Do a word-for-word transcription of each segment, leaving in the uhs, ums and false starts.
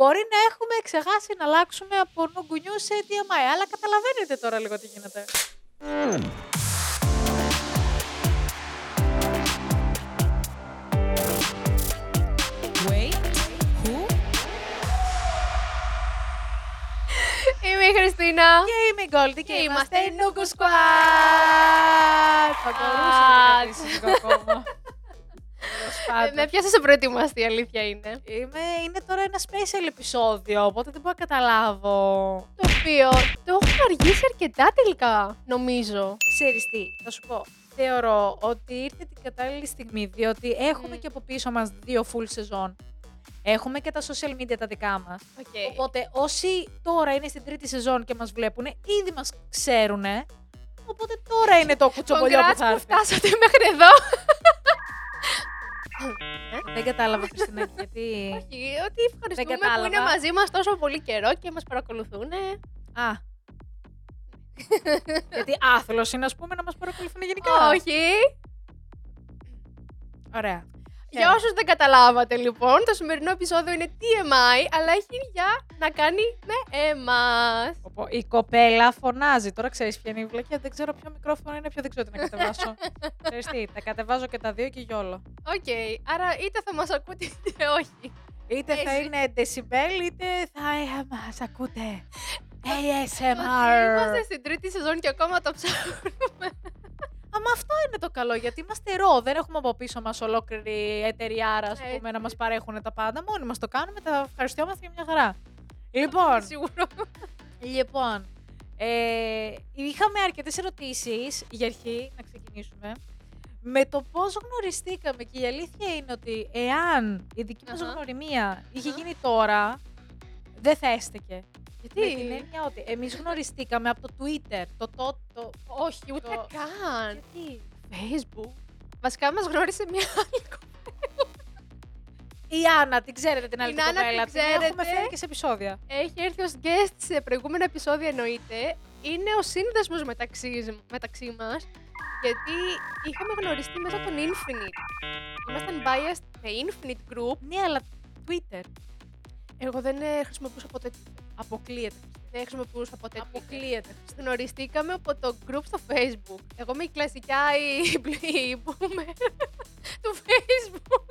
Μπορεί να έχουμε ξεχάσει να αλλάξουμε από Νουγκουνιού σε ντι εμ έι, αλλά καταλαβαίνετε τώρα λίγο τι γίνεται. Wait, who? Είμαι η Χριστίνα. Και είμαι η Γκόλντι και, και είμαστε η Νουγκου Σκουάτ. Θα μπορούσατε να κρατήσεις ακόμα. Με πιάσα σε προετοιμαστή, η αλήθεια είναι. Είμαι, είναι τώρα ένα special επεισόδιο, οπότε δεν μπορώ να καταλάβω. Το οποίο το έχω αργήσει αρκετά τελικά, νομίζω. Ξέρεις τι, θα σου πω. Θεωρώ ότι ήρθε την κατάλληλη στιγμή, διότι έχουμε mm. και από πίσω μας δύο full σεζόν. Έχουμε και τα social media τα δικά μας. Okay. Οπότε όσοι τώρα είναι στην τρίτη σεζόν και μας βλέπουν, ήδη μας ξέρουν. Οπότε τώρα είναι το κουτσομπολιό που θα έρθει. Φτάσατε μέχρι εδώ. Δεν κατάλαβα, Χριστίνα, γιατί. Όχι, ότι ευχαριστούμε που είναι μαζί μας τόσο πολύ καιρό και μας παρακολουθούν. Α. Γιατί άθλος είναι, ας πούμε, να μας παρακολουθούν γενικά. Όχι. Ωραία. Για όσους δεν καταλάβατε, λοιπόν, το σημερινό επεισόδιο είναι ντι εμ έι, αλλά έχει για να κάνει με εμάς. Η κοπέλα φωνάζει. Τώρα ξέρεις ποια είναι η βλακία. Δεν ξέρω ποιο μικρόφωνο είναι, ποιο δεν ξέρω τι να κατεβάσω. Ξέρεις τι, τα κατεβάζω και τα δύο και γιόλο. Οκ. Okay, άρα είτε θα μας ακούτε είτε όχι. Είτε Εσύ. θα είναι decibel, είτε θα μας ακούτε έι ες εμ αρ. Είμαστε στην τρίτη σεζόν και ακόμα το ψάχνουμε. Αμα αυτό είναι το καλό, γιατί είμαστε ρο, δεν έχουμε από πίσω μας ολόκληρη εταιρεία, ας πούμε, να μας παρέχουν τα πάντα. Μόνοι μας το κάνουμε, τα ευχαριστιόμαστε για μια χαρά. Λοιπόν, λοιπόν ε, είχαμε αρκετές ερωτήσεις για αρχή, να ξεκινήσουμε. Με το πώς γνωριστήκαμε, και η αλήθεια είναι ότι εάν η δική μας uh-huh. γνωριμία uh-huh. είχε γίνει τώρα, δεν θα έστεκε. Γιατί? Με την έννοια ότι εμείς γνωριστήκαμε από το Twitter, το τότε. Το, όχι, το, ούτε το, καν. Γιατί? Facebook. Βασικά μας γνώρισε μια άλλη κοπέλα. Η Άννα, την ξέρετε την άλλη την κοπέλα. Την έχουμε φέρει και σε επεισόδια. Έχει έρθει ως guest σε προηγούμενα επεισόδια, εννοείται. Είναι ο σύνδεσμος μεταξύ, μεταξύ μας. Γιατί είχαμε γνωριστεί μέσα τον Infinite. Ήμασταν biased με Infinite Group. Ναι, αλλά Twitter. Εγώ δεν χρησιμοποιούσα ποτέ. Αποκλείεται. Δεν χρησιμοποιούσα ποτέ. Αποκλείεται. Γνωριστήκαμε από το group στο Facebook. Εγώ είμαι η κλασικά η boomer του Facebook.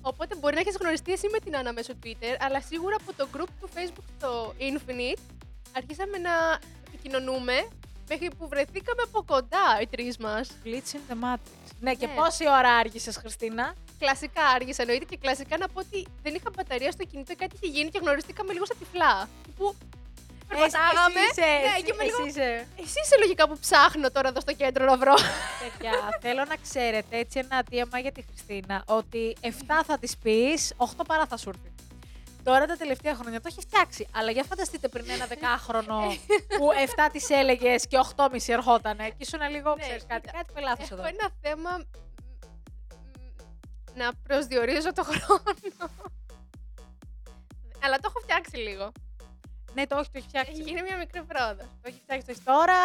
Οπότε μπορεί να έχεις γνωριστεί εσύ με την Άννα μέσω Twitter, αλλά σίγουρα από το group του Facebook στο Infinite αρχίσαμε να επικοινωνούμε μέχρι που βρεθήκαμε από κοντά οι τρεις μας. Glitch in the Matrix. Ναι, και yeah. πόση ώρα άργησες, Χριστίνα? Κλασικά άργησα, εννοείται, και κλασικά να πω ότι δεν είχα μπαταρία στο κινητό, κάτι είχε γίνει και γνωριστήκαμε λίγο στα τυφλά. Που περπατάγαμε. Εσύ είσαι, ναι, εσύ, και εσύ, λίγο... είσαι. εσύ είσαι λογικά που ψάχνω τώρα εδώ στο κέντρο να βρω. Παιδιά, θέλω να ξέρετε έτσι ένα ατύαμα για τη Χριστίνα, ότι εφτά θα της πεις, οκτώ παρά θα σου έρθει. Τώρα τα τελευταία χρόνια το έχει φτιάξει, αλλά για φανταστείτε πριν ένα δεκάχρονο που εφτά της έλεγες και οκτώ και μισή ερχότανε και ήσουν λίγο, ναι, ξέρεις κάτι, κάτι πελάθος εδώ. Έχω ένα θέμα να προσδιορίζω το χρόνο, αλλά το έχω φτιάξει λίγο. Ναι, το όχι, το έχει φτιάξει. Έχει γίνει μια μικρή πρόοδος. Το έχει φτιάξει, το έχει. Τώρα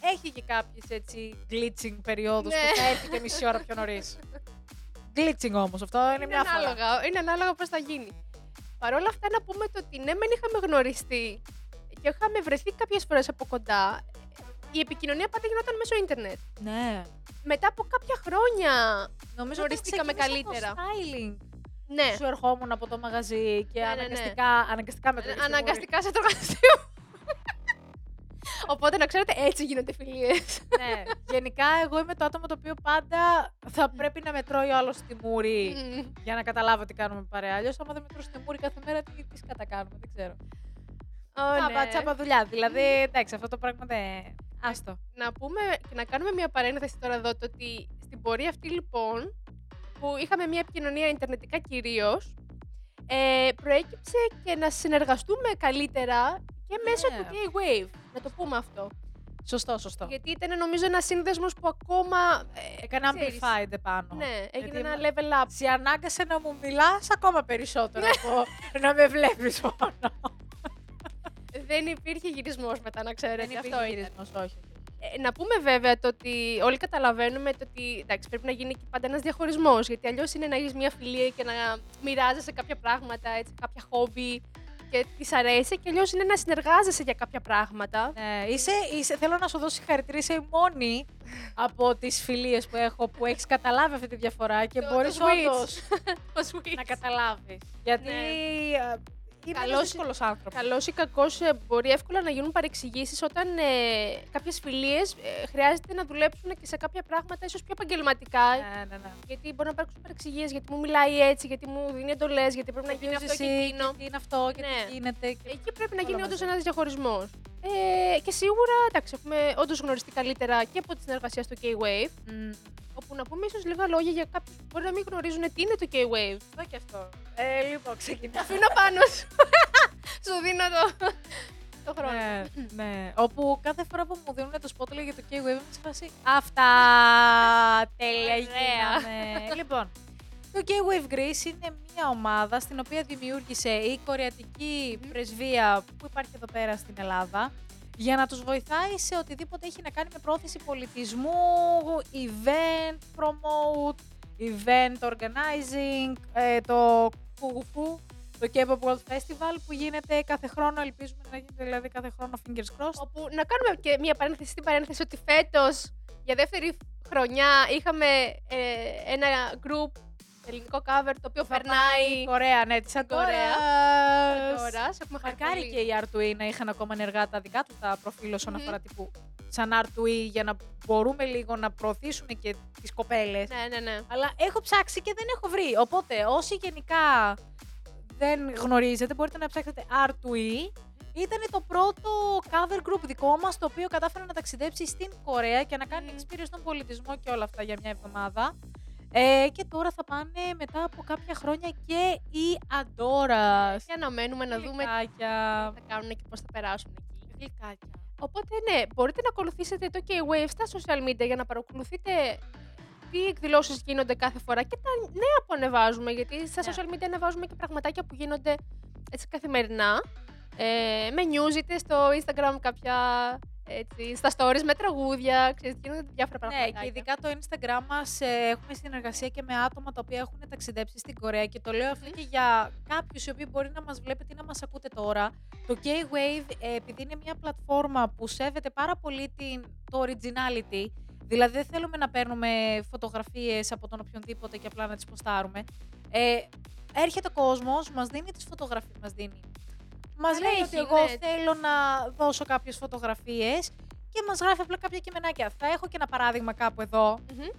έχει και κάποιες έτσι glitching περιόδους, ναι, που θα έρθει και μισή ώρα πιο νωρίς. Glitching όμως, αυτό είναι, είναι μια ανάλογα, φορά. Είναι ανάλογα πώς θα γίνει. Παρ' όλα αυτά, να πούμε το ότι ναι, μεν είχαμε γνωριστεί και είχαμε βρεθεί κάποιες φορές από κοντά. Η επικοινωνία πάντα γινόταν μέσω ίντερνετ. Ναι. Μετά από κάποια χρόνια γνωριστήκαμε καλύτερα. Νομίζω ότι ξεκίνησε το styling. Ναι. Σου ερχόμουν από το μαγαζί και ναι, αναγκαστικά, ναι, ναι. αναγκαστικά με το καταστήμα. Αναγκαστικά σε το καταστήμα. Οπότε να ξέρετε, έτσι γίνονται φιλίες. Ναι. Γενικά, εγώ είμαι το άτομο το οποίο πάντα θα πρέπει να μετρώει ο άλλος στη μούρη mm. για να καταλάβω τι κάνουμε παρέα. Αλλιώς, άμα δεν μετρώ στη μούρη κάθε μέρα, τι, τι κατακάνουμε, δεν ξέρω. Oh, τσάπα, ναι. τσάπα δουλειά. Δηλαδή, εντάξει, αυτό το πράγμα δεν. Άστο. Να πούμε και να κάνουμε μια παρένθεση τώρα εδώ, το ότι στην πορεία αυτή, λοιπόν, που είχαμε μια επικοινωνία ιντερνετικά κυρίως, ε, προέκυψε και να συνεργαστούμε καλύτερα και μέσω yeah. του K-Wave. Να το πούμε αυτό. Σωστό, σωστό. Γιατί ήταν, νομίζω, ένα σύνδεσμος που ακόμα. Ε, έκανε amplified επάνω. Ναι, έγινε γιατί ένα level up. Σε ανάγκασε να μου μιλάς ακόμα περισσότερο από να με βλέπεις μόνο. Δεν υπήρχε γυρισμός μετά, να ξέρετε. Δεν υπήρχε αυτό γυρισμός, όχι. Ε, να πούμε βέβαια το ότι όλοι καταλαβαίνουμε το ότι εντάξει, πρέπει να γίνει και πάντα ένας διαχωρισμός, γιατί αλλιώς είναι να έχεις μια φιλία και να μοιράζεσαι κάποια πράγματα, έτσι, κάποια χόμπι και της αρέσει, και αλλιώς είναι να συνεργάζεσαι για κάποια πράγματα. Ναι, είσαι, είσαι, θέλω να σου δώσω συγχαρητήρια, είσαι η μόνη από τις φιλίες που έχω που έχεις καταλάβει αυτή τη διαφορά και μπορείς όντως να καταλάβεις. Γιατί... Ναι. Είμαι καλός, δύσκολος άνθρωπος. Καλός ή κακός μπορεί εύκολα να γίνουν παρεξηγήσεις όταν ε, κάποιες φιλίες ε, χρειάζεται να δουλέψουν και σε κάποια πράγματα ίσως πιο επαγγελματικά. Ναι, ναι, ναι. Γιατί μπορεί να υπάρξουν παρεξηγίες, γιατί μου μιλάει έτσι, γιατί μου δίνει εντολές, γιατί πρέπει να γίνει αυτό και εκείνο. Τι είναι αυτό και ναι. τι γίνεται. Και... Εκεί πρέπει να γίνει όντως ένας διαχωρισμός. Ε, και σίγουρα, εντάξει, έχουμε όντως γνωριστεί καλύτερα και από τη συνεργασία στο K-Wave. Mm. Όπου να πούμε ίσως λίγα λόγια για κάποιους που μπορεί να μην γνωρίζουν τι είναι το K-Wave. Αυτό και αυτό. Ε, λοιπόν, ξεκινάω. Αφήνω πάνω σου. Σου δίνω το, το χρόνο. Ναι, ναι. Όπου κάθε φορά που μου δίνουν το spotlight για το K-Wave, είμαι σε φάση. Αυτά. Τέλεια. Γίναμε. Λοιπόν, το K-Wave Greece είναι μια ομάδα στην οποία δημιούργησε η κορεατική πρεσβεία που υπάρχει εδώ πέρα στην Ελλάδα, για να τους βοηθάει σε οτιδήποτε έχει να κάνει με πρόθεση πολιτισμού, event promote, event organizing, το κουγουφού, το K-pop World Festival που γίνεται κάθε χρόνο, ελπίζουμε να γίνεται δηλαδή κάθε χρόνο, fingers crossed. Όπου, να κάνουμε και μια παρένθεση στην παρένθεση ότι φέτος για δεύτερη χρονιά είχαμε ε, ένα group ελληνικό cover το οποίο περνάει. Κορέα, ναι, τη Αντόρα. Μακάρι και οι αρ του ι να είχαν ακόμα ενεργά τα δικά του τα προφίλ όσον mm-hmm. αφορά τύπου. Σαν αρ του ι για να μπορούμε λίγο να προωθήσουν και τις κοπέλες. Ναι, ναι, ναι. Αλλά έχω ψάξει και δεν έχω βρει. Οπότε όσοι γενικά δεν γνωρίζετε, μπορείτε να ψάξετε αρ του ι. Ήταν το πρώτο cover group δικό μας το οποίο κατάφερε να ταξιδέψει στην Κορέα και να κάνει mm. experience στον πολιτισμό και όλα αυτά για μια εβδομάδα. Ε, και τώρα θα πάνε μετά από κάποια χρόνια και η Adora. Και αναμένουμε να δούμε τι θα κάνουν και πώς θα περάσουν εκεί. Γλυκάκια. Οπότε ναι, μπορείτε να ακολουθήσετε το K-Wave στα social media για να παρακολουθείτε τι εκδηλώσεις γίνονται κάθε φορά και τα νέα που ανεβάζουμε, γιατί στα social media ανεβάζουμε και πραγματάκια που γίνονται έτσι καθημερινά. Ε, με news είτε στο Instagram κάποια... Έτσι, στα stories με τραγούδια, ξέρεις, γίνονται διάφορα πράγματα. Ναι, και ειδικά το Instagram μας ε, έχουμε συνεργασία και με άτομα τα οποία έχουν ταξιδέψει στην Κορέα και το λέω αυτό και για κάποιους οι οποίοι μπορεί να μας βλέπετε ή να μας ακούτε τώρα. Το K-Wave, ε, επειδή είναι μια πλατφόρμα που σέβεται πάρα πολύ την, το originality, δηλαδή δεν θέλουμε να παίρνουμε φωτογραφίες από τον οποιονδήποτε και απλά να τις ποστάρουμε. Ε, έρχεται ο κόσμος, μας δίνει τις φωτογραφίες, μας δίνει. Μας λέει ότι εγώ ναι. θέλω να δώσω κάποιες φωτογραφίες και μας γράφει απλά κάποια κειμενάκια. Θα έχω και ένα παράδειγμα κάπου εδώ. Mm-hmm.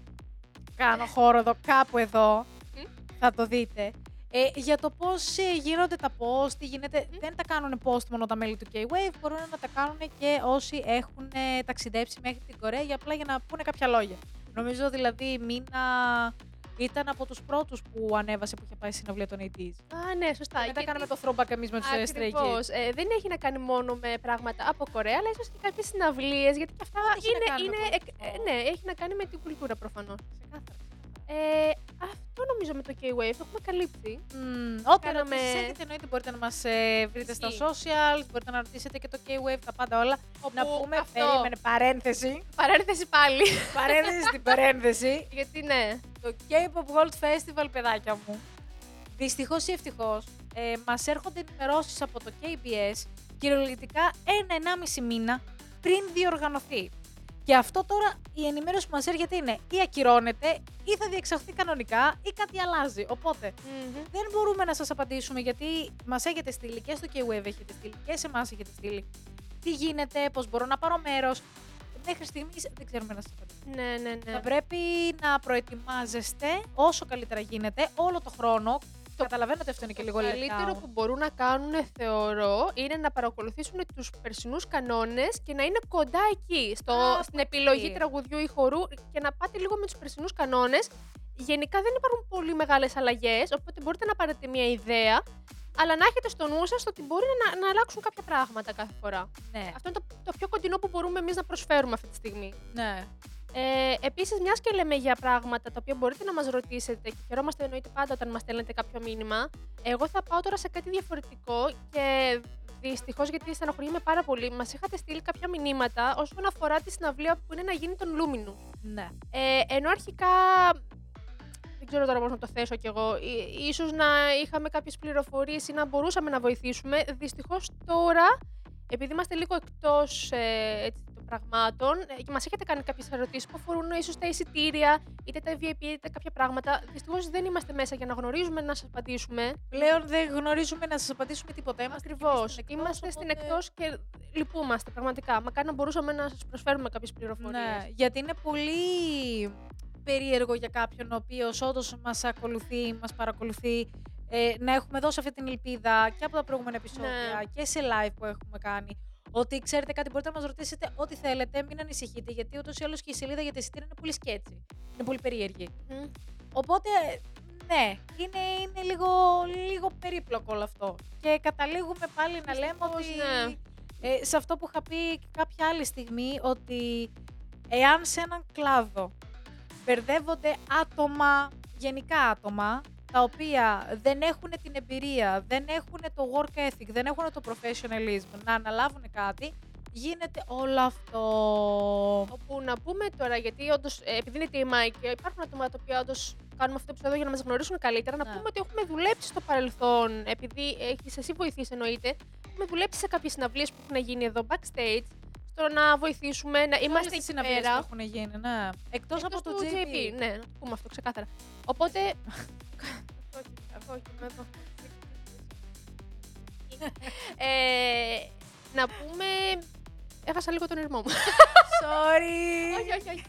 Κάνω χώρο εδώ, κάπου εδώ. Mm-hmm. Θα το δείτε. Ε, για το πώς γίνονται τα post, γίνεται... mm-hmm. δεν τα κάνουν post μόνο τα μέλη του K-Wave, μπορούν να τα κάνουν και όσοι έχουν ταξιδέψει μέχρι την Κορέα για απλά για να πούνε κάποια λόγια. Νομίζω δηλαδή μήνα... Ήταν από τους πρώτους που ανέβασε που είχε πάει συναυλία των έιτις. Α, ναι, σωστά. Και μετά γιατί... κάναμε το Throbak εμείς με τους Stray Kids. Ε, δεν έχει να κάνει μόνο με πράγματα από Κορέα, αλλά ίσως και κάποιες συναυλίες, γιατί και αυτά έχει είναι... είναι εκ... ε, ναι, έχει να κάνει με την κουλτούρα προφανώς. Ξεκάθαρα. Ε, αυτό νομίζω με το K-Wave το έχουμε καλύψει. Mm, Ό,τι κάναμε... ρωτήσεις έχετε, εννοείται μπορείτε να μας ε, βρείτε Εσύ. στα social, μπορείτε να ρωτήσετε και το K-Wave, τα πάντα όλα. Όπου να πούμε, αυτό... περίμενε, παρένθεση. Παρένθεση πάλι. Παρένθεση στην παρένθεση. Γιατί ναι. Το K-Pop World Festival, παιδάκια μου, δυστυχώς ή ευτυχώς, ε, μας έρχονται ενημερώσεις από το K B S κυριολεκτικά ένα ενάμιση μήνα πριν διοργανωθεί. Και αυτό τώρα η ενημέρωση που μας έρχεται είναι ή ακυρώνεται ή θα διεξαχθεί κανονικά ή κάτι αλλάζει. Οπότε mm-hmm. δεν μπορούμε να σας απαντήσουμε γιατί μας έχετε στείλει και στο K-Wave έχετε στείλει και σε εμάς έχετε στείλει. Τι γίνεται, πώς μπορώ να πάρω μέρος. Μέχρι στιγμής δεν ξέρουμε να σας απαντήσουμε. Ναι, ναι, ναι. Θα πρέπει να προετοιμάζεστε όσο καλύτερα γίνεται όλο το χρόνο. Το καταλαβαίνω ότι αυτό είναι και λίγο λεπτά. Το καλύτερο που μπορούν να κάνουν, θεωρώ, είναι να παρακολουθήσουν τους περσινούς κανόνες και να είναι κοντά εκεί, στο, Α, στην επιλογή εκεί. Τραγουδιού ή χορού και να πάτε λίγο με τους περσινούς κανόνες. Γενικά δεν υπάρχουν πολύ μεγάλες αλλαγές, οπότε μπορείτε να πάρετε μια ιδέα, αλλά να έχετε στο νου σας ότι μπορεί να, να αλλάξουν κάποια πράγματα κάθε φορά. Ναι. Αυτό είναι το, το πιο κοντινό που μπορούμε εμείς να προσφέρουμε αυτή τη στιγμή. Ναι. Ε, επίσης, μιας και λέμε για πράγματα τα οποία μπορείτε να μας ρωτήσετε και χαιρόμαστε εννοείται πάντα όταν μας στέλνετε κάποιο μήνυμα, εγώ θα πάω τώρα σε κάτι διαφορετικό και Δυστυχώς, γιατί στενοχωρήσαμε πάρα πολύ. Μας είχατε στείλει κάποια μηνύματα όσον αφορά τη συναυλία που είναι να γίνει τον Luminous. Ναι. Ε, ενώ αρχικά. Δεν ξέρω τώρα πώς να το θέσω κι εγώ. Ίσως να είχαμε κάποιες πληροφορίες ή να μπορούσαμε να βοηθήσουμε. Δυστυχώς τώρα, επειδή είμαστε λίγο εκτός ε, των πραγμάτων και μας έχετε κάνει κάποιες ερωτήσεις που αφορούν ίσως τα εισιτήρια, είτε τα βι άι πι, είτε κάποια πράγματα, δυστυχώς δεν είμαστε μέσα για να γνωρίζουμε να σας απαντήσουμε. Πλέον δεν γνωρίζουμε να σας απαντήσουμε τίποτα. Ακριβώς. Είμαστε στην εκτός οπότε... και λυπούμαστε πραγματικά. Μακάρι να μπορούσαμε να σας προσφέρουμε κάποιες πληροφορίες. Ναι, γιατί είναι πολύ περίεργο για κάποιον ο οποίος όντως μας ακολουθεί, μας παρακολουθεί, ε, να έχουμε δώσει αυτή την ελπίδα και από τα προηγούμενα επεισόδια ναι. και σε live που έχουμε κάνει. Ότι ξέρετε κάτι, μπορείτε να μας ρωτήσετε ό,τι θέλετε, μην ανησυχείτε, γιατί ούτως ή άλλως και η σελίδα για τα εισιτήρια είναι πολύ σκέτσι. Είναι πολύ περίεργη. Mm. Οπότε, ναι, είναι, είναι λίγο, λίγο περίπλοκο όλο αυτό. Και καταλήγουμε πάλι να λέμε ότι. Ναι. Ε, σε αυτό που είχα πει κάποια άλλη στιγμή, ότι εάν σε έναν κλάδο μπερδεύονται άτομα, γενικά άτομα, τα οποία δεν έχουν την εμπειρία, δεν έχουν το work ethic, δεν έχουν το professionalism να αναλάβουν κάτι, γίνεται όλο αυτό. Όπου να πούμε τώρα, γιατί όντως, επειδή είναι τι εμ άι και υπάρχουν άτομα τα οποία όντως κάνουμε αυτό το επεισόδιο για να μας γνωρίσουν καλύτερα, ναι. να πούμε ότι έχουμε δουλέψει στο παρελθόν, επειδή έχεις εσύ βοηθήσει εννοείται, έχουμε δουλέψει σε κάποιες συναυλίες που έχουν γίνει εδώ backstage, το να βοηθήσουμε, να είμαστε εκεί πέρα. Που έχουν γίνει, ναι. Εκτός, Εκτός από το τζέι πι. Ναι, να το πούμε αυτό ξεκάθαρα. Οπότε... ε, να πούμε... Έχασα λίγο τον ερμό μου. Sorry. όχι, όχι, όχι.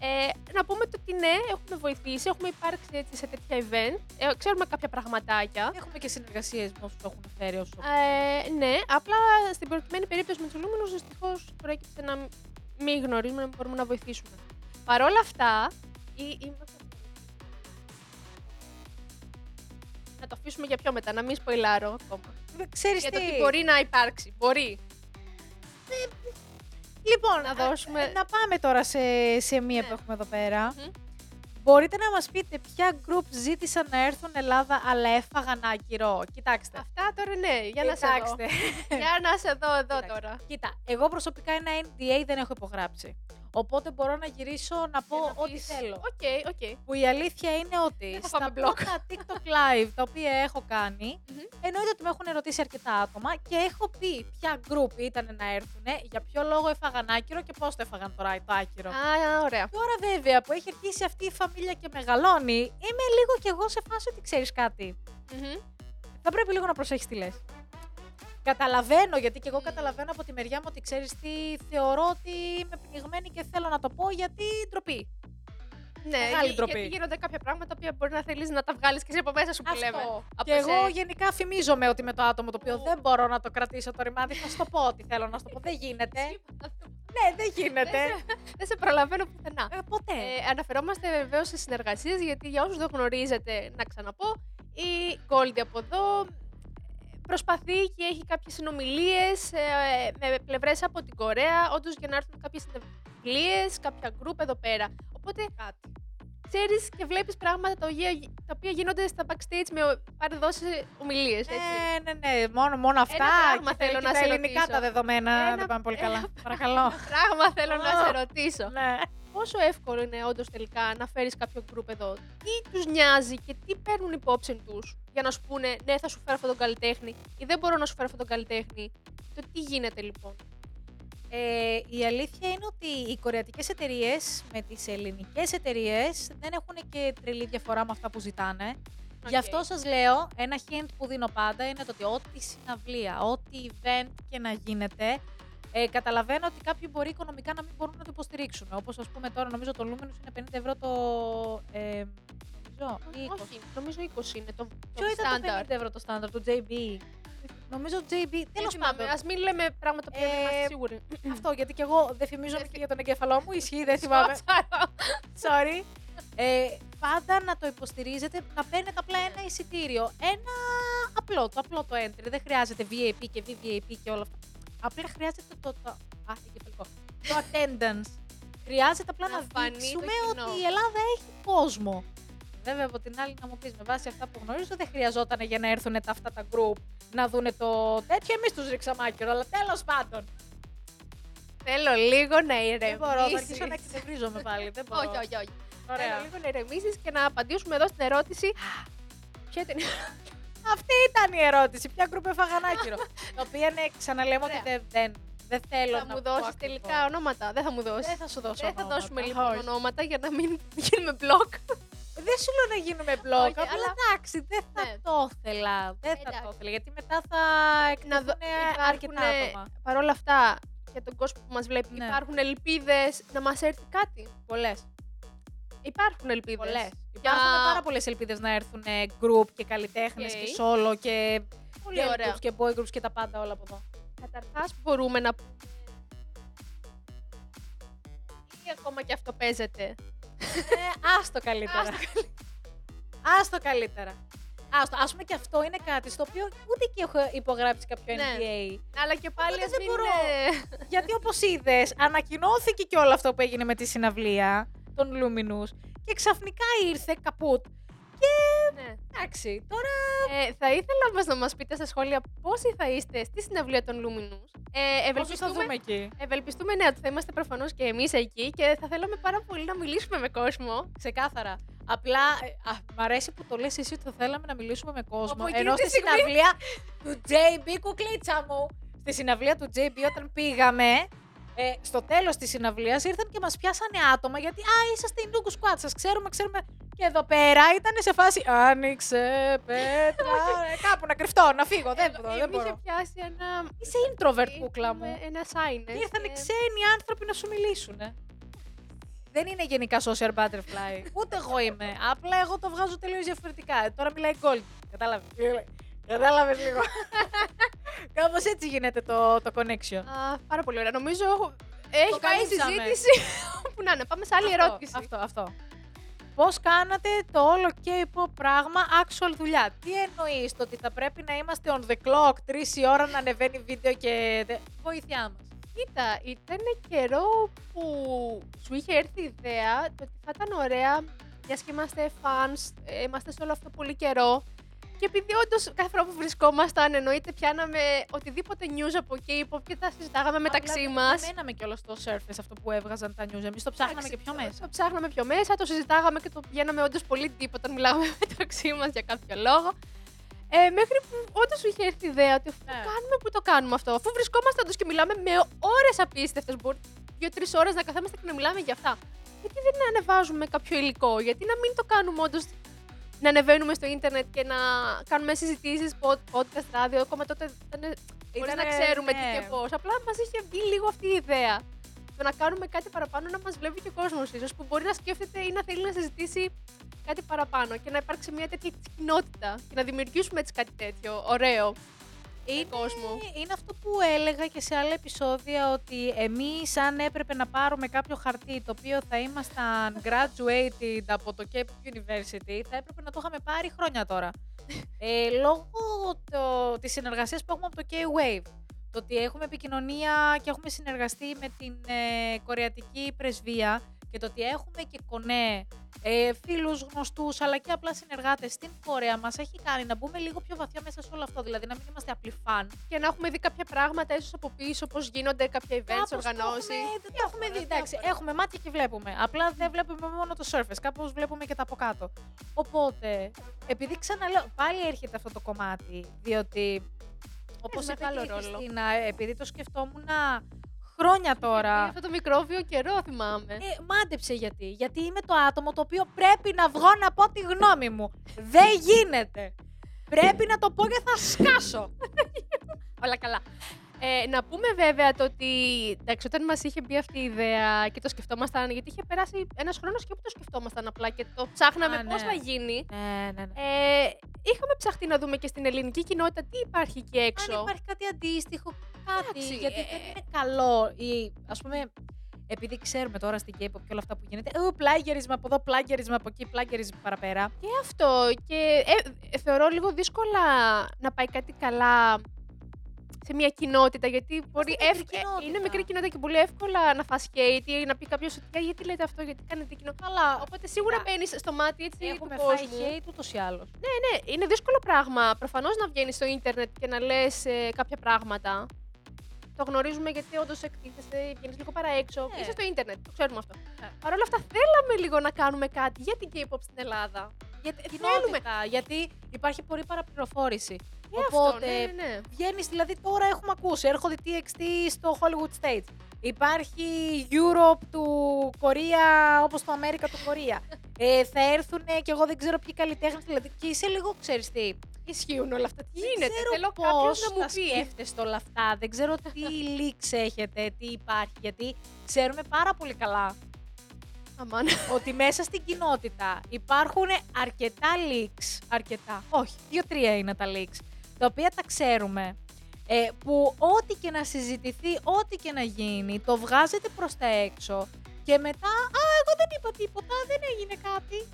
Ε, να πούμε ότι ναι, έχουμε βοηθήσει, έχουμε υπάρξει έτσι, σε τέτοια event, ε, ξέρουμε κάποια πραγματάκια. Έχουμε και συνεργασίες με όσους το έχουν φέρει όσο. Ε, ναι, απλά στην προκειμένη περίπτωση με τους Luminous δυστυχώς προέκυψε να μην γνωρίζουμε, να μπορούμε να βοηθήσουμε. Παρ' όλα αυτά, ή, ή... να το αφήσουμε για πιο μετά, να μην σποϊλάρω ακόμα. Ξέρεις για το τι μπορεί να υπάρξει, μπορεί. Λοιπόν, να, δώσουμε... να πάμε τώρα σε, σε μία yeah. που έχουμε εδώ πέρα. Mm-hmm. Μπορείτε να μας πείτε ποια group ζήτησαν να έρθουν Ελλάδα, αλλά έφαγαν άκυρο. Κοιτάξτε. Αυτά τώρα ναι, για να σε δω. για να σε δω εδώ Κοιτάξτε. τώρα. Κοίτα, εγώ προσωπικά ένα εν ντι έι δεν έχω υπογράψει. Οπότε μπορώ να γυρίσω να πω να ό,τι θέλω. Οκ, okay, οκ. Okay. Που η αλήθεια είναι ότι στα πρώτα TikTok live τα οποία έχω κάνει, mm-hmm. εννοείται ότι με έχουν ερωτήσει αρκετά άτομα και έχω πει ποια group ήταν να έρθουν, για ποιο λόγο έφαγαν άκυρο και πώς το έφαγαν τώρα το άκυρο. Α, ωραία. Τώρα βέβαια που έχει αρχίσει αυτή η φαμίλια και μεγαλώνει, είμαι λίγο κι εγώ σε φάση ότι ξέρεις κάτι. Mm-hmm. Θα πρέπει λίγο να προσέχεις τι λες. Καταλαβαίνω, γιατί και εγώ καταλαβαίνω από τη μεριά μου ότι ξέρεις τι, θεωρώ ότι είμαι πνιγμένη και θέλω να το πω γιατί ντροπή. Ναι, μεγάλη ντροπή. Γιατί γίνονται κάποια πράγματα που μπορεί να θέλεις να τα βγάλεις και εσύ από μέσα σου που λέμε. Και εσέ... εγώ γενικά φημίζομαι ότι με το άτομο το οποίο oh. δεν μπορώ να το κρατήσω το ρημάδι, θα σου το πω ότι θέλω να σου το πω. Δεν γίνεται. Ναι, δεν γίνεται. Δεν σε προλαβαίνω πουθενά. Ε, ποτέ. Ε, αναφερόμαστε βεβαίως σε συνεργασίες, γιατί για όσους δεν γνωρίζετε, να ξαναπώ, η Γκόλντι από εδώ. Προσπαθεί και έχει κάποιες συνομιλίες ε, με πλευρές από την Κορέα, όντως για να έρθουν κάποιες συναυλίες, κάποια group εδώ πέρα. Οπότε κάτι. Ξέρεις και βλέπεις πράγματα τα οποία, τα οποία γίνονται στα backstage με παρεδόσεις ομιλίες. Ναι, ναι, ναι. Μόνο, μόνο αυτά. Ένα πράγμα και, θέλω και να τα σε ελληνικά ρωτήσω. Τα δεδομένα ένα, δεν πάνε πολύ ένα, καλά. Παρακαλώ. Ένα πράγμα θέλω oh. να σε ρωτήσω. Ναι. Πόσο εύκολο είναι όντως τελικά να φέρεις κάποιο group εδώ, τι τους νοιάζει και τι παίρνουν υπόψη τους για να σου πούνε ναι θα σου φέρω αυτόν τον καλλιτέχνη ή δεν μπορώ να σου φέρω αυτόν τον καλλιτέχνη, το τι γίνεται λοιπόν. Ε, η αλήθεια είναι ότι οι κορεατικές εταιρείες με τις ελληνικές εταιρείες δεν έχουν και τρελή διαφορά με αυτά που ζητάνε. Okay. Γι' αυτό σας λέω, ένα hint που δίνω πάντα είναι το ότι ό,τι συναυλία, ό,τι event και να γίνεται, Ε, καταλαβαίνω ότι κάποιοι μπορεί οικονομικά να μην μπορούν να το υποστηρίξουν. Όπως ας πούμε τώρα, νομίζω το Luminous είναι πενήντα ευρώ το. Ε, νομίζω, είκοσι. Όχι, νομίζω είκοσι είναι το. Ποιο ήταν το πενήντα ευρώ το στάνταρ του τζέι μπι. Νομίζω τζέι μπι. Τέλος πάντων. Ας μην λέμε πράγματα που ε, δεν είμαστε σίγουροι. Αυτό, γιατί και εγώ δεν φημίζω και για τον εγκέφαλό μου. Ισχύει, δεν θυμάμαι. Sorry. Ε, πάντα να το υποστηρίζετε, να παίρνετε απλά ένα εισιτήριο. Ένα απλό, το απλό το entry. Δεν χρειάζεται βι άι πι και βι βι άι πι και όλα αυτά. Απλά χρειάζεται το, το, α, το attendance. Χρειάζεται απλά να, να δείξουμε ότι η Ελλάδα έχει κόσμο. Βέβαια, από την άλλη, να μου πεις με βάση αυτά που γνωρίζω, δεν χρειαζόταν για να έρθουν τα αυτά τα group να δούνε το τέτοιο. Εμείς τους ρίξαμε άκυρο, αλλά τέλος πάντων. Θέλω λίγο να ηρεμήσεις. Δεν μπορώ, θα αρχίσω να ξεβρίζομαι πάλι. Δεν μπορώ. Όχι, όχι, όχι. Ωραία. Θέλω λίγο να ηρεμήσεις και να απαντήσουμε εδώ στην ερώτηση. Ποια ήταν η ερώτηση? Αυτή ήταν η ερώτηση. Ποια group έφαγαν άκυρο? Το οποίο ναι, ξαναλέμε ότι δεν. Δεν θέλω θα να μου δώσεις τελικά ονόματα. Δεν θα μου δώσεις. Δεν θα σου δώσω. Δεν θα ονόματα. Δώσουμε λοιπόν ονόματα. ονόματα για να μην γίνουμε μπλοκ. Δεν σου λέω να γίνουμε μπλοκ. Okay, αλλά εντάξει, δεν θα ναι. το ήθελα. Δεν εντάξει. θα το ήθελα. Γιατί μετά θα εκνευρίζουν αρκετά άτομα. Παρ' όλα αυτά, για τον κόσμο που μας βλέπει, ναι. υπάρχουν ελπίδες να μας έρθει κάτι? Πολλές. Υπάρχουν ελπίδες. Πολλές. Υπάρχουν yeah. πάρα πολλές ελπίδες να έρθουν group και καλλιτέχνες okay. και solo και groups και boy groups και τα πάντα όλα από εδώ. Καταρχάς, μπορούμε να πούμε ή ακόμα και αυτό παίζεται. Ε, άστο καλύτερα. Άστο καλύτερα. Άστο. Ας πούμε και αυτό είναι κάτι στο οποίο ούτε και έχω υπογράψει κάποιο ναι. εν ντι έι. Αλλά και πάλι οπότε, ας δεν μην μπορώ. Είναι... Γιατί όπως είδες, ανακοινώθηκε και όλο αυτό που έγινε με τη συναυλία των Luminous και ξαφνικά ήρθε καπούτ. Και ναι. εντάξει, τώρα... Ε, θα ήθελα όμως να μας πείτε στα σχόλια πόσοι θα είστε στη συναυλία των Luminous. Ε, Πόσους θα δούμε εκεί. Ευελπιστούμε, ναι, ότι θα είμαστε προφανώς και εμείς εκεί και θα θέλαμε πάρα πολύ να μιλήσουμε με κόσμο. Ξεκάθαρα. Απλά, α, μ' αρέσει που το λες εσύ ότι θα θέλαμε να μιλήσουμε με κόσμο, όπου ενώ στη στιγμή... συναυλία του τζέι μπι, κουκλίτσα μου, στη συναυλία του τζέι μπι όταν πήγαμε, Ε, στο τέλος της συναυλίας ήρθαν και μας πιάσανε άτομα γιατί «Α, είσαστε η Νουγκου Σκουάτ, σας ξέρουμε, ξέρουμε». Και εδώ πέρα ήταν σε φάση «Άνοιξε, πέτρα». Κάπου να κρυφτώ, να φύγω, δεν, εδώ, δεν μπορώ. Είχε πιάσει ένα... Είσαι introvert, κούκλα μου. Ένα sign. Ήρθανε ξένοι άνθρωποι να σου μιλήσουν. Ε. Δεν είναι γενικά social butterfly. Ούτε εγώ είμαι. Απλά εγώ το βγάζω τελείως διαφορετικά. Τώρα μιλάει Γκόλντι. Κατάλαβε. Κατάλαβε λίγο. Κάπως έτσι γίνεται το, το connection. Α, πάρα πολύ ωραία. Νομίζω έχει πάει συζήτηση. Που να είναι, πάμε σε άλλη αυτό, ερώτηση. Αυτό, αυτό. Πώς κάνατε το όλο K-pop πράγμα actual δουλειά? Τι εννοείς το ότι θα πρέπει να είμαστε on the clock, τρεις η ώρα να ανεβαίνει βίντεο και βοήθειά μας? Κοίτα, ήταν καιρό που σου είχε έρθει η ιδέα το ότι θα ήταν ωραία, μιας και είμαστε fans, είμαστε σε όλο αυτό πολύ καιρό. Και επειδή όντως κάθε φορά που βρισκόμασταν, εννοείται, πιάναμε οτιδήποτε news από K-pop και τα συζητάγαμε μεταξύ μας. Δεν μέναμε κιόλας στο surface αυτό που έβγαζαν τα news. Εμείς το ψάχναμε Άξι, και πιο μέσα. Το ψάχναμε πιο μέσα, το συζητάγαμε και το πηγαίναμε όντως πολύ deep όταν μιλάγαμε μεταξύ μας για κάποιο λόγο. Ε, μέχρι που όντως σου είχε έρθει η ιδέα ότι αφού ναι. κάνουμε, πού το κάνουμε αυτό. Αφού βρισκόμασταν όντως και μιλάμε με ώρες απίστευτες, μπορεί δύο-τρεις ώρες να καθόμαστε και να μιλάμε για αυτά. Γιατί δεν ανεβάζουμε κάποιο υλικό, γιατί να μην το κάνουμε όντως. Να ανεβαίνουμε στο ίντερνετ και να κάνουμε συζητήσεις, podcast, ράδιο, ακόμα τότε ήταν, χωρίς να ξέρουμε ναι. τι και πώς. Απλά μας είχε βγει λίγο αυτή η ιδέα. Το να κάνουμε κάτι παραπάνω, να μας βλέπει και ο κόσμος ίσως, που μπορεί να σκέφτεται ή να θέλει να συζητήσει κάτι παραπάνω και να υπάρξει μια τέτοια κοινότητα και να δημιουργήσουμε έτσι κάτι τέτοιο ωραίο. Είναι, είναι αυτό που έλεγα και σε άλλα επεισόδια, ότι εμείς αν έπρεπε να πάρουμε κάποιο χαρτί το οποίο θα ήμασταν graduated από το K-pop University, θα έπρεπε να το είχαμε πάρει χρόνια τώρα. ε, λόγω το, της συνεργασίας που έχουμε από το K-Wave, το ότι έχουμε επικοινωνία και έχουμε συνεργαστεί με την ε, κορεατική πρεσβεία και το ότι έχουμε και κονέ ε, φίλους γνωστούς αλλά και απλά συνεργάτες στην Κορέα, μας έχει κάνει να μπούμε λίγο πιο βαθιά μέσα σε όλο αυτό, δηλαδή να μην είμαστε απλοί φαν. Και να έχουμε δει κάποια πράγματα ίσως από πίσω, πώς γίνονται κάποια events, οργανώσεις. Δεν το έχουμε δει, εντάξει, έχουμε μάτια και βλέπουμε, απλά δεν βλέπουμε μόνο το surface, κάπως βλέπουμε και τα από κάτω. Οπότε, επειδή ξαναλέω, πάλι έρχεται αυτό το κομμάτι, διότι όπως είπε και η Χριστίνα, επειδή το σκεφτόμουν να... Χρόνια τώρα. Είναι αυτό το μικρόβιο καιρό, θυμάμαι. Ε, μάντεψε γιατί. Γιατί είμαι το άτομο το οποίο πρέπει να βγω να πω τη γνώμη μου. Δεν γίνεται. Πρέπει να το πω και θα σκάσω. Όλα καλά. Ε, να πούμε βέβαια το ότι εντάξει, όταν μας είχε μπει αυτή η ιδέα και το σκεφτόμασταν, γιατί είχε περάσει ένας χρόνος και που το σκεφτόμασταν απλά και το ψάχναμε Α, ναι. πώς θα γίνει. Ναι, ναι, ναι. Ε, είχαμε ψαχτεί να δούμε και στην ελληνική κοινότητα τι υπάρχει εκεί έξω. Αν υπάρχει κάτι αντίστοιχο, κάτι. Εντάξει, γιατί ε, δεν είναι καλό. Ή, ας πούμε, επειδή ξέρουμε τώρα στην K-pop και όλα αυτά που γίνεται, ε, πλάγιαρισμα από εδώ, πλάγιαρισμα από εκεί, πλάγιαρισμα παραπέρα. Και αυτό. Και ε, θεωρώ λίγο δύσκολα να πάει κάτι καλά. σε μια κοινότητα, γιατί μπορεί ευ... κοινότητα. είναι μικρή κοινότητα και πολύ εύκολα να φας hate ή να πει κάποιος ότι γιατί λέτε αυτό, γιατί κάνετε κοινό. Αλλά οπότε σίγουρα μπαίνεις στο μάτι έτσι του κόσμου. Έχουμε φάει hate ούτως ή άλλως. Ναι, ναι, είναι δύσκολο πράγμα προφανώς να βγαίνεις στο ίντερνετ και να λες ε, κάποια πράγματα. Το γνωρίζουμε γιατί όντως εκτίθεσαι, βγαίνεις λίγο παραέξω, yeah. είσαι στο ίντερνετ, το ξέρουμε αυτό. Yeah. Παρ' όλα αυτά θέλαμε λίγο να κάνουμε κάτι για την K-pop στην Ελλάδα. Γιατί κοινότητα, θέλουμε. Γιατί υπάρχει πολύ παραπληροφόρηση. Yeah, οπότε αυτό, ναι, ναι. βγαίνεις, δηλαδή τώρα έχουμε ακούσει, έρχονται τι εξ τι στο Hollywood Stage. Υπάρχει Europe του Κορία, όπως το Αμέρικα του Κορία. ε, θα έρθουν και εγώ δεν ξέρω ποιοι καλλιτέχνες, δηλαδή και είσαι λίγο, ξέρεις τι. Ισχύουν όλα αυτά. Τι γίνεται, θέλω πώς να μου πει. Σκέφτεστε όλα αυτά. Δεν ξέρω τι leaks έχετε, τι υπάρχει. Γιατί ξέρουμε πάρα πολύ καλά Αμάν. ότι μέσα στην κοινότητα υπάρχουν αρκετά leaks. Αρκετά. Όχι, δύο-τρία είναι τα leaks. Τα οποία τα ξέρουμε. Ε, που ό,τι και να συζητηθεί, ό,τι και να γίνει, το βγάζετε προς τα έξω. Και μετά, α, εγώ δεν είπα τίποτα, δεν έγινε κάτι.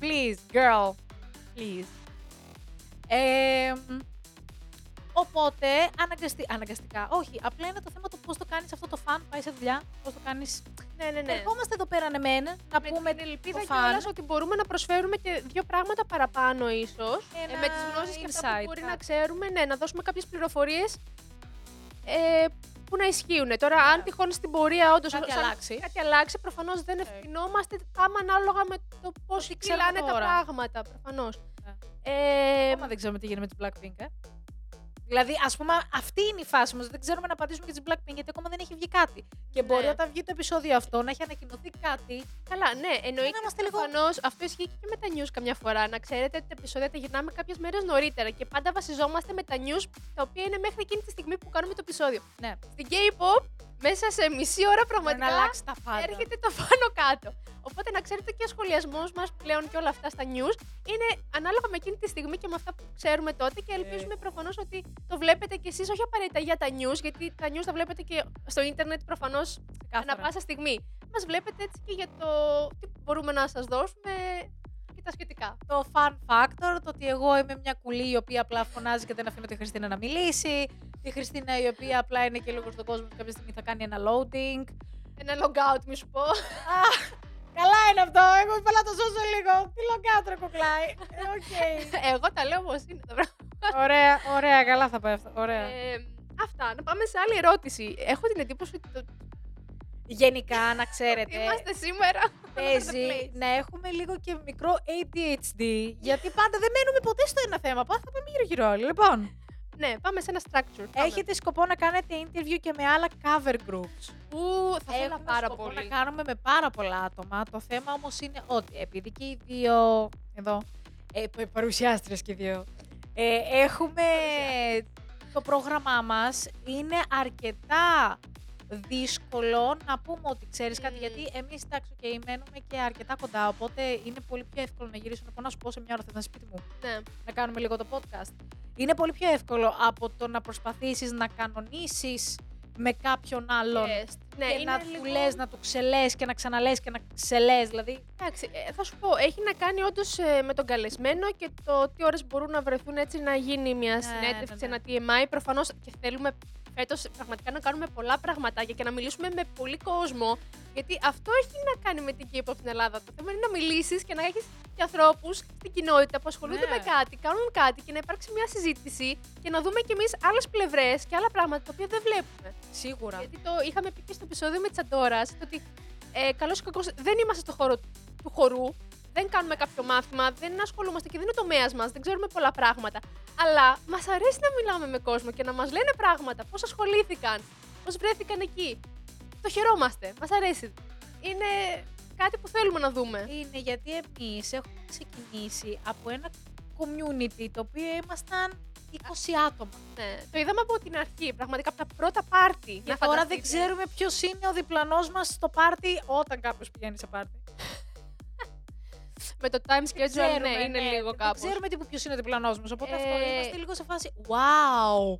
Please, girl. Please. Ε, οπότε, αναγκαστη, αναγκαστικά, όχι, απλά είναι το θέμα το πώς το κάνεις αυτό το φαν, πάει σε δουλειά, πώς το κάνεις. Ναι, ναι, ναι. Ερχόμαστε εδώ πέρα εμένα, να με πούμε την ελπίδα κιόλας ότι μπορούμε να προσφέρουμε και δύο πράγματα παραπάνω ίσως, ένα... ε, με τις γνώσεις και αυτά που μπορεί κάτι. να ξέρουμε, ναι, να δώσουμε κάποιες πληροφορίες ε, που να ισχύουν. Τώρα, yeah. αν τυχόν στην πορεία όντως κάτι, σαν... αλλάξει. κάτι αλλάξει, προφανώς δεν okay. ευθυνόμαστε πάμε ανάλογα με το πώς κυλάνε τα πράγματα, προφανώς. Ε, Ακόμα δεν ξέρουμε τι γίνεται με τις Blackpink. Ε. Δηλαδή, ας πούμε, αυτή είναι η φάση μας. Δεν ξέρουμε να πατήσουμε και τις Blackpink, γιατί ακόμα δεν έχει βγει κάτι. Και ναι. μπορεί όταν βγει το επεισόδιο αυτό να έχει ανακοινωθεί κάτι. Καλά, ναι, εννοείται. Προφανώς αυτό ισχύει και με τα news καμιά φορά. Να ξέρετε ότι τα επεισόδια τα γυρνάμε κάποιες μέρες νωρίτερα και πάντα βασιζόμαστε με τα news τα οποία είναι μέχρι εκείνη τη στιγμή που κάνουμε το επεισόδιο. Ναι. Στην K-pop, μέσα σε μισή ώρα πραγματικά τα έρχεται το πάνω κάτω. Οπότε να ξέρετε και ο σχολιασμός μας πλέον και όλα αυτά στα news είναι ανάλογα με εκείνη τη στιγμή και με αυτά που ξέρουμε τότε και ελπίζουμε προφανώς ότι το βλέπετε κι εσείς, όχι απαραίτητα για τα news, γιατί τα news τα βλέπετε και στο ίντερνετ προφανώς ανά πάσα στιγμή. Μας βλέπετε έτσι και για το τι μπορούμε να σας δώσουμε και τα σχετικά. Το fun factor, το ότι εγώ είμαι μια κουλή η οποία απλά φωνάζει και δεν αφήνω τη Χριστίνα να μιλήσει. Τη Χριστίνα η οποία απλά είναι και λίγο στον κόσμο και κάποια στιγμή θα κάνει ένα loading. Ένα logout, μη σου πω. Καλά είναι αυτό. Εγώ είπα να το ζώσω λίγο. Τι logout ρε κουκλάει. Εγώ τα λέω όπως είναι τα πράγματα. Ωραία, ωραία, καλά θα πάει αυτό. Ωραία. Ε, αυτά. Να πάμε σε άλλη ερώτηση. Έχω την εντύπωση ότι. Το... Γενικά, να ξέρετε. Είμαστε σήμερα. Παίζει να έχουμε λίγο και μικρό έι ντι έιτς ντι. Γιατί πάντα δεν μένουμε ποτέ στο ένα θέμα. Πάντα θα πάμε γύρω-γύρω. Λοιπόν. Ναι, πάμε σε ένα structure. Έχετε πάμε. σκοπό να κάνετε interview και με άλλα cover groups. Ού, θα θέλω πάρα σκοπό πολύ. να κάνουμε με πάρα πολλά άτομα. Το θέμα όμως είναι ότι επειδή και οι δύο. Εδώ. Ε, παρουσιάστρες και οι δύο. Ε, έχουμε. Το πρόγραμμά μας είναι αρκετά δύσκολο να πούμε ότι ξέρεις mm. κάτι. Γιατί εμείς εντάξει, okay, μένουμε και αρκετά κοντά. Οπότε είναι πολύ πιο εύκολο να γυρίσω να πω να σου πω σε μια ώρα θα ήταν σπίτι μου. Ναι. Να κάνουμε λίγο το podcast. Είναι πολύ πιο εύκολο από το να προσπαθήσεις να κανονίσεις με κάποιον άλλον yes. ναι, και να λίγο... του λες, να του ξελές και να ξαναλές και να ξελές, δηλαδή. Εντάξει, θα σου πω, έχει να κάνει όντως με τον καλεσμένο και το τι ώρες μπορούν να βρεθούν έτσι να γίνει μια yeah, συνέντευξη, yeah, yeah. ένα τι εμ άι, προφανώς και θέλουμε φέτος πραγματικά να κάνουμε πολλά πραγματάκια και να μιλήσουμε με πολύ κόσμο, γιατί αυτό έχει να κάνει με την K-pop στην Ελλάδα. Το θέμα είναι να μιλήσεις και να έχεις και ανθρώπους στην κοινότητα που ασχολούνται ναι. με κάτι, κάνουν κάτι και να υπάρξει μια συζήτηση και να δούμε κι εμείς άλλες πλευρές και άλλα πράγματα τα οποία δεν βλέπουμε. Σίγουρα. Γιατί το είχαμε πει και στο επεισόδιο με τη Adora, ότι ε, καλώς ή κακώς δεν είμαστε στο χώρο του χορού, δεν κάνουμε κάποιο μάθημα, δεν ασχολούμαστε και δεν είναι ο τομέας μας, δεν ξέρουμε πολλά πράγματα. Αλλά μας αρέσει να μιλάμε με κόσμο και να μας λένε πράγματα, πώς ασχολήθηκαν, πώς βρέθηκαν εκεί. Το χαιρόμαστε, μας αρέσει. Είναι κάτι που θέλουμε να δούμε. Είναι γιατί εμείς έχουμε ξεκινήσει από ένα community το οποίο ήμασταν είκοσι άτομα. Ναι, το είδαμε από την αρχή, πραγματικά από τα πρώτα πάρτι. Και τώρα δεν ξέρουμε ποιος είναι ο διπλανός μας στο πάρτι όταν κάποιος πηγαίνει σε πάρτι. Με το time schedule, ξέρουμε, ναι, είναι ναι, λίγο κάπως. Δεν ξέρουμε τύπου ποιος είναι ο διπλανός μας, οπότε ε... αυτό είμαστε λίγο σε φάση wow!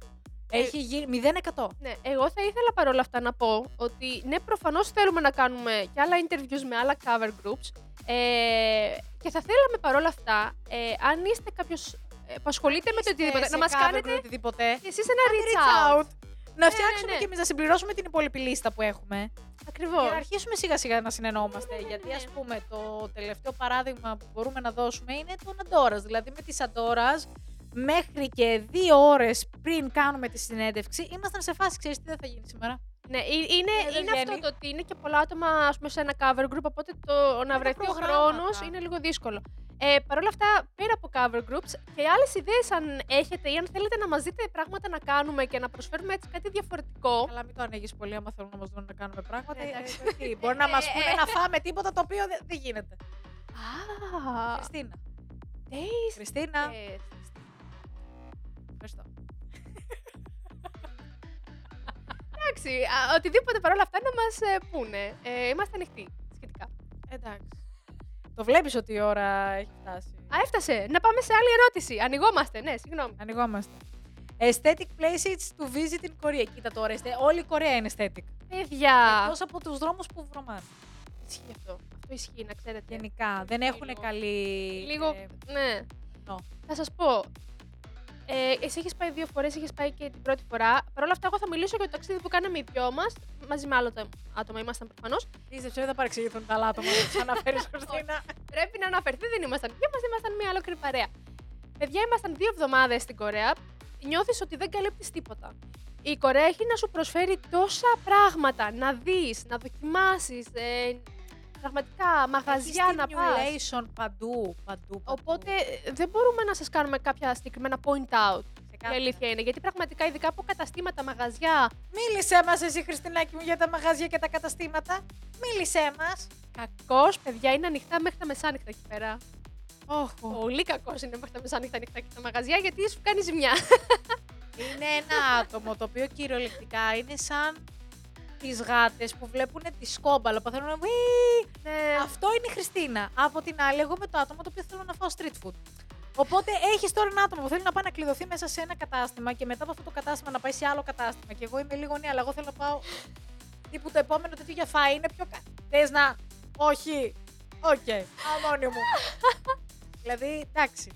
Έχει γίνει μηδέν τοις εκατό. Ναι, εγώ θα ήθελα παρόλα αυτά να πω ότι ναι, προφανώς θέλουμε να κάνουμε και άλλα interviews με άλλα cover groups ε, και θα θέλαμε παρόλα αυτά, ε, αν είστε κάποιος επασχολείτε με το οτιδήποτε. Να μας κάνετε εσείς ένα reach out. Να φτιάξουμε και εμείς να συμπληρώσουμε την υπόλοιπη λίστα που έχουμε. Ακριβώς. Και να αρχίσουμε σιγά σιγά να συνεννοούμαστε. Γιατί ας πούμε το τελευταίο παράδειγμα που μπορούμε να δώσουμε είναι τον Adora. Δηλαδή με τη Adora. Μέχρι και δύο ώρες πριν κάνουμε τη συνέντευξη, ήμασταν σε φάση, ξέρεις τι δεν θα γίνει σήμερα. Ναι, είναι, είναι αυτό το ότι είναι και πολλά άτομα ας πούμε, σε ένα cover group, οπότε το να βρεθεί ο χρόνος είναι λίγο δύσκολο. Ε, παρ' όλα αυτά, πέρα από cover groups και άλλες ιδέες αν έχετε ή αν θέλετε να μας δείτε πράγματα να κάνουμε και να προσφέρουμε έτσι κάτι διαφορετικό. Καλά, μην το ανοίγεις πολύ, άμα θέλουν να μας δουν να κάνουμε πράγματα. Ε, εντάξει, τι, μπορεί να μας πούνε να φάμε τίποτα το οποίο δεν δε γίνεται. Α, Χριστίνα. Χριστίνα. Εντάξει, οτιδήποτε παρόλα αυτά να μας πούνε. Ε, είμαστε ανοιχτοί σχετικά. Εντάξει. Το βλέπεις ότι η ώρα έχει φτάσει. Α, έφτασε. Να πάμε σε άλλη ερώτηση. Ανοιγόμαστε, ναι, συγγνώμη. Ανοιγόμαστε. Aesthetic places to visit in Korea. Κοίτα τώρα, όλη η Κορέα είναι aesthetic. Παιδιά. Εκτός από τους δρόμους που βρωμάνε. Ισχύει αυτό. Αυτό ισχύει, να ξέρετε. Γενικά, δεν έχουν καλή. Λίγο. Ε, ναι. No. Θα σας πω. Ε, εσύ έχεις πάει δύο φορές, έχεις πάει και την πρώτη φορά. Παρ' όλα αυτά, εγώ θα μιλήσω για το ταξίδι που κάναμε οι δυο μας. Μαζί με άλλο άτομα ήμασταν προφανώς. Δίστεψε, δεν θα παρεξηγηθούν τα άλλα άτομα. Θα αναφέρεις, Χριστίνα. Πρέπει να αναφερθεί, δεν ήμασταν. Και μας ήμασταν μια ολόκληρη παρέα. Παιδιά, ήμασταν δύο εβδομάδες στην Κορέα. Νιώθεις ότι δεν καλύπτεις τίποτα. Η Κορέα έχει να σου προσφέρει τόσα πράγματα να δεις, να δοκιμάσεις. Ε, Πραγματικά, μαγαζιά να πας. Παντού, παντού, παντού. Οπότε δεν μπορούμε να σας κάνουμε κάποια συγκεκριμένα point out. Η αλήθεια είναι. Γιατί πραγματικά, ειδικά από καταστήματα, μαγαζιά. Μίλησέ μας, εσύ, Χριστινάκη μου, για τα μαγαζιά και τα καταστήματα. Μίλησέ μας. Κακός, παιδιά, είναι ανοιχτά μέχρι τα μεσάνυχτα εκεί πέρα. Όχι. Oh, oh. Πολύ κακός είναι μέχρι τα μεσάνυχτα ανοιχτά και τα μαγαζιά, γιατί σου κάνει ζημιά. Είναι ένα άτομο το οποίο κυριολεκτικά είναι σαν. Τις γάτες που βλέπουν τη σκόμπαλα που θέλουν να ναι. Αυτό είναι η Χριστίνα. Από την άλλη, εγώ με το άτομο το οποίο θέλω να φάω street food. Οπότε έχεις τώρα ένα άτομο που θέλει να πάει να κλειδωθεί μέσα σε ένα κατάστημα και μετά από αυτό το κατάστημα να πάει σε άλλο κατάστημα. Και εγώ είμαι λίγο νέα, αλλά εγώ θέλω να πάω. Τύπου το επόμενο τέτοιο για φάει είναι πιο κάτι. Θες να. Όχι. Οκ. Okay. Αμόνιμο. Δηλαδή, εντάξει.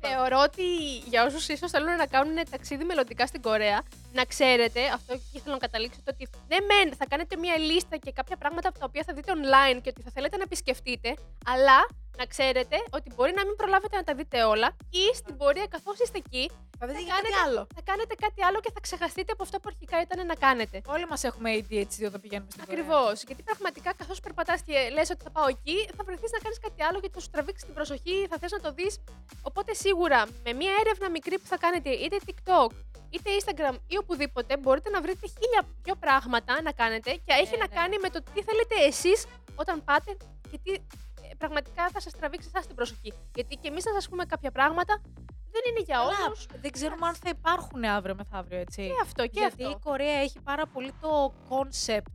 Θεωρώ ότι για όσους ίσως θέλουν να κάνουν ταξίδι μελλοντικά στην Κορέα, να ξέρετε, αυτό ήθελα να καταλήξω, ότι ναι, μεν θα κάνετε μία λίστα και κάποια πράγματα από τα οποία θα δείτε online και ότι θα θέλετε να επισκεφτείτε, αλλά να ξέρετε ότι μπορεί να μην προλάβετε να τα δείτε όλα ή στην πορεία, καθώς είστε εκεί, θα, θα, κάνετε, άλλο. θα κάνετε κάτι άλλο και θα ξεχαστείτε από αυτό που αρχικά ήταν να κάνετε. Όλοι μας έχουμε έι ντι έιτς ντι όταν πηγαίνουμε στην Κορέα. Ακριβώς. Γιατί πραγματικά, καθώς περπατάς και λες ότι θα πάω εκεί, θα βρεθείς να κάνεις κάτι άλλο γιατί θα σου τραβήξει την προσοχή, θα θες να το δεις. Οπότε σίγουρα με μία έρευνα μικρή που θα κάνετε είτε TikTok, είτε Instagram ή οπουδήποτε, μπορείτε να βρείτε χίλια πιο πράγματα να κάνετε και έχει ε, να ναι. κάνει με το τι θέλετε εσείς όταν πάτε και τι πραγματικά θα σας τραβήξει εσάς την προσοχή. Γιατί και εμείς να σας πούμε κάποια πράγματα δεν είναι για όλους. Δεν ξέρουμε αν θα υπάρχουν αύριο μεθαύριο, έτσι. Και αυτό και γιατί αυτό. Γιατί η Κορέα έχει πάρα πολύ το concept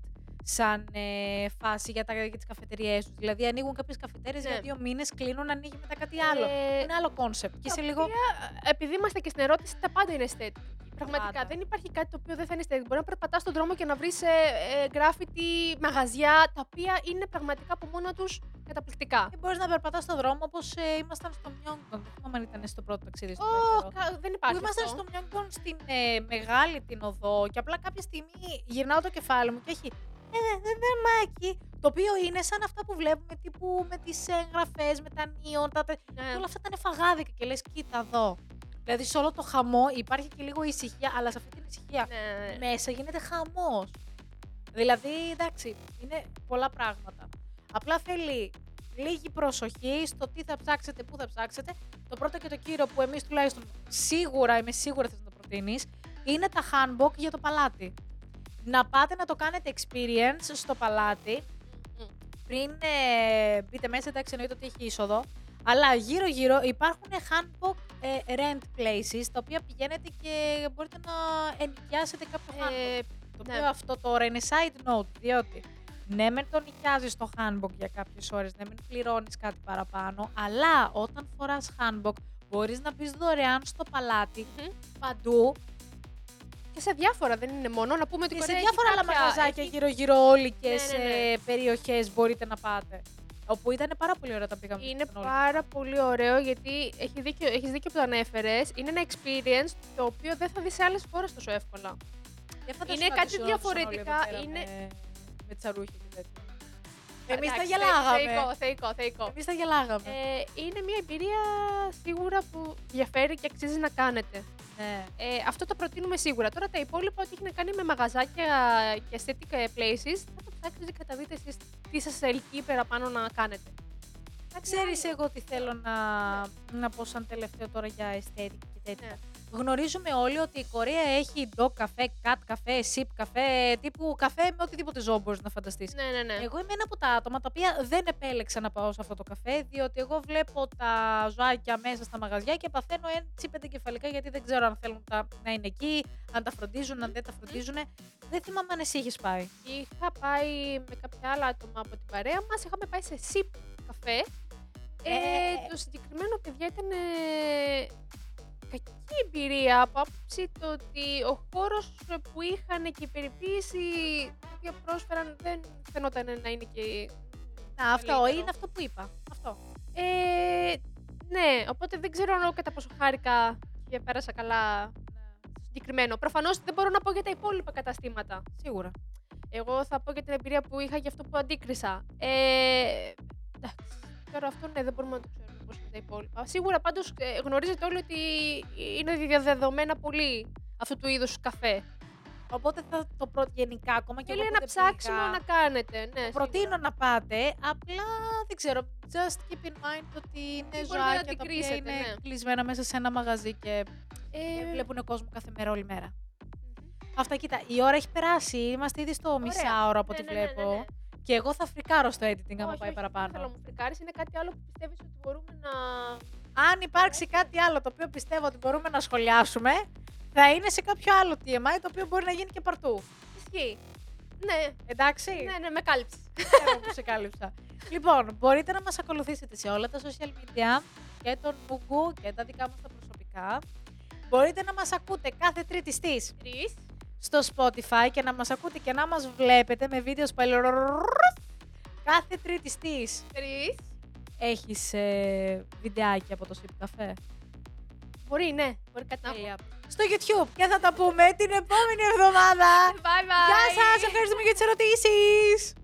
σαν ε, φάση για, τα, για τις καφετεριές τους. Δηλαδή ανοίγουν κάποιες καφετέρειες ναι. για δύο μήνες, κλείνουν, ανοίγει μετά κάτι άλλο. Ε, είναι άλλο concept. Και σε λίγο. Επειδή είμαστε και στην ερώτηση, τα πάντα είναι aesthetic. Πραγματικά πάντα. Δεν υπάρχει κάτι το οποίο δεν θα είναι aesthetic. Μπορεί να περπατάς στον δρόμο και να βρεις γκράφιτι, ε, ε, μαγαζιά, τα οποία είναι πραγματικά από μόνα τους καταπληκτικά. Και μπορείς να περπατάς στον δρόμο όπως ε, ήμασταν στο Μιόγκον. Δεν θυμάμαι αν ήταν στο πρώτο ταξίδι. Oh, κα, δεν υπάρχει. Που ήμασταν στο Μιόγκον στην ε, μεγάλη την οδό και απλά κάποια στιγμή γυρνάω το κεφάλι μου και έχει. Δερμάκι. Το οποίο είναι σαν αυτά που βλέπουμε τύπου με τις εγγραφές, με τα νίον, τα. Ναι. Όλα αυτά ήταν φαγάδικα και λες κοίτα εδώ. Δηλαδή σε όλο το χαμό υπάρχει και λίγο ησυχία, αλλά σε αυτή την ησυχία ναι. μέσα γίνεται χαμός. Δηλαδή εντάξει, είναι πολλά πράγματα. Απλά θέλει λίγη προσοχή στο τι θα ψάξετε, πού θα ψάξετε. Το πρώτο και το κύριο που εμείς τουλάχιστον σίγουρα, είμαι σίγουρα θες να το προτείνεις, είναι τα hanbok για το παλάτι. Να πάτε να το κάνετε experience στο παλάτι, mm-hmm. πριν ε, μπείτε μέσα, εντάξει εννοείται ότι έχει είσοδο, αλλά γύρω γύρω υπάρχουν hanbok ε, rent places, τα οποία πηγαίνετε και μπορείτε να ενοικιάσετε κάποιο hanbok. Ε, το οποίο ναι. αυτό τώρα είναι side note, διότι ναι μεν το νοικιάζεις το hanbok για κάποιες ώρες, ναι μεν πληρώνεις κάτι παραπάνω, αλλά όταν φοράς hanbok μπορείς να μπεις δωρεάν στο παλάτι, mm-hmm. παντού, και σε διάφορα, δεν είναι μόνο να πούμε ότι σε διάφορα άλλα μαγαζάκια έχει γύρω-γύρω όλοι και ναι, ναι, ναι. σε περιοχές μπορείτε να πάτε. Όπου ήταν πάρα πολύ ωραίο όταν πήγαμε. Είναι πάρα πολύ ωραίο, γιατί έχει δίκιο, έχεις δίκιο που το ανέφερες. Είναι ένα experience το οποίο δεν θα δεις σε άλλες χώρες τόσο εύκολα. Είναι κάτι διαφορετικά. Είναι... με, με τσαρούχι και τέτοια. Εμείς τα γελάγαμε. Θεϊκό, θεϊκό. Εμείς τα γελάγαμε. Ε, είναι μια εμπειρία σίγουρα που διαφέρει και αξίζει να κάνετε. Ναι. Ε, αυτό το προτείνουμε σίγουρα. Τώρα τα υπόλοιπα, ό,τι έχει να κάνει με μαγαζάκια και aesthetic places, θα το ψάξετε και θα δείτε εσείς τι σας ελκύει παραπάνω να κάνετε. Θα ξέρεις εγώ τι θέλω να, ναι. να πω σαν τελευταίο τώρα για aesthetic και τέτοια. Ναι. Γνωρίζουμε όλοι ότι η Κορέα έχει ντοκ καφέ, κατ καφέ, σιπ καφέ, τύπου καφέ με οτιδήποτε ζώο μπορείς να φανταστείς. Ναι, ναι, ναι. Εγώ είμαι ένα από τα άτομα τα οποία δεν επέλεξα να πάω σε αυτό το καφέ, διότι εγώ βλέπω τα ζωάκια μέσα στα μαγαζιά και παθαίνω έτσι πέντε κεφαλικά, γιατί δεν ξέρω αν θέλουν τα, να είναι εκεί, αν τα φροντίζουν, αν δεν τα φροντίζουν. Δεν θυμάμαι αν εσύ είχες πάει. Είχα πάει με κάποια άλλα άτομα από την παρέα μας, είχαμε πάει σε σιπ καφέ. Ε, το συγκεκριμένο, παιδιά, ήταν. Ε... κακή εμπειρία από άποψη το ότι ο χώρος που είχαν και η περιποίηση που πρόσφεραν δεν φαινόταν να είναι και... Να, αυτό είναι αυτό που είπα. Αυτό. Ε, ναι, οπότε δεν ξέρω αν κατά πόσο χάρηκα και πέρασα καλά ναι. συγκεκριμένο. Προφανώς δεν μπορώ να πω για τα υπόλοιπα καταστήματα. Σίγουρα. Εγώ θα πω για την εμπειρία που είχα για αυτό που αντίκρισα. Ε, εντάξει, τώρα αυτό ναι, δεν μπορούμε να το ξέρουμε. Σίγουρα πάντως γνωρίζετε όλοι ότι είναι διαδεδομένα πολύ αυτού του είδους καφέ. Οπότε θα το προ... γενικά ακόμα και λίγο. Θέλει ένα ψάξιμο να κάνετε. Ναι, προτείνω να πάτε, απλά δεν ξέρω. Just keep in mind ότι είναι ζωάκια τα οποία είναι ναι. κλεισμένα μέσα σε ένα μαγαζί και ε... βλέπουν κόσμο κάθε μέρα όλη μέρα. Mm-hmm. Αυτά κοίτα, η ώρα έχει περάσει. Είμαστε ήδη στο μισάωρο από ναι, ό,τι ναι, βλέπω. Ναι, ναι, ναι. Και εγώ θα φρικάρω στο editing άμα πάει όχι, παραπάνω. Όχι, θέλω να μου φρικάρεις. Είναι κάτι άλλο που πιστεύεις ότι μπορούμε να... Αν υπάρξει κάτι άλλο το οποίο πιστεύω ότι μπορούμε να σχολιάσουμε, θα είναι σε κάποιο άλλο τι εμ άι το οποίο μπορεί να γίνει και παρτού. Ισχύει. Ναι. Εντάξει. Ναι, ναι, με κάλυψες. Ξέρω που σε κάλυψα. Λοιπόν, μπορείτε να μας ακολουθήσετε σε όλα τα social media και τον Νουγκου και τα δικά μας τα προσωπικά. Μπορείτε να μας ακούτε κάθε Τρίτη στις τρεις στο Spotify και να μας ακούτε και να μας βλέπετε με βίντεο σπαλιό κάθε Τρίτη στις τρεις. Έχεις ε, βιντεάκι από το Σιπ Καφέ. Μπορεί, ναι. Μπορεί κάτι να πω. Στο YouTube και θα τα πούμε την επόμενη εβδομάδα. Bye bye. Γεια σας, ευχαριστούμε για τις ερωτήσεις.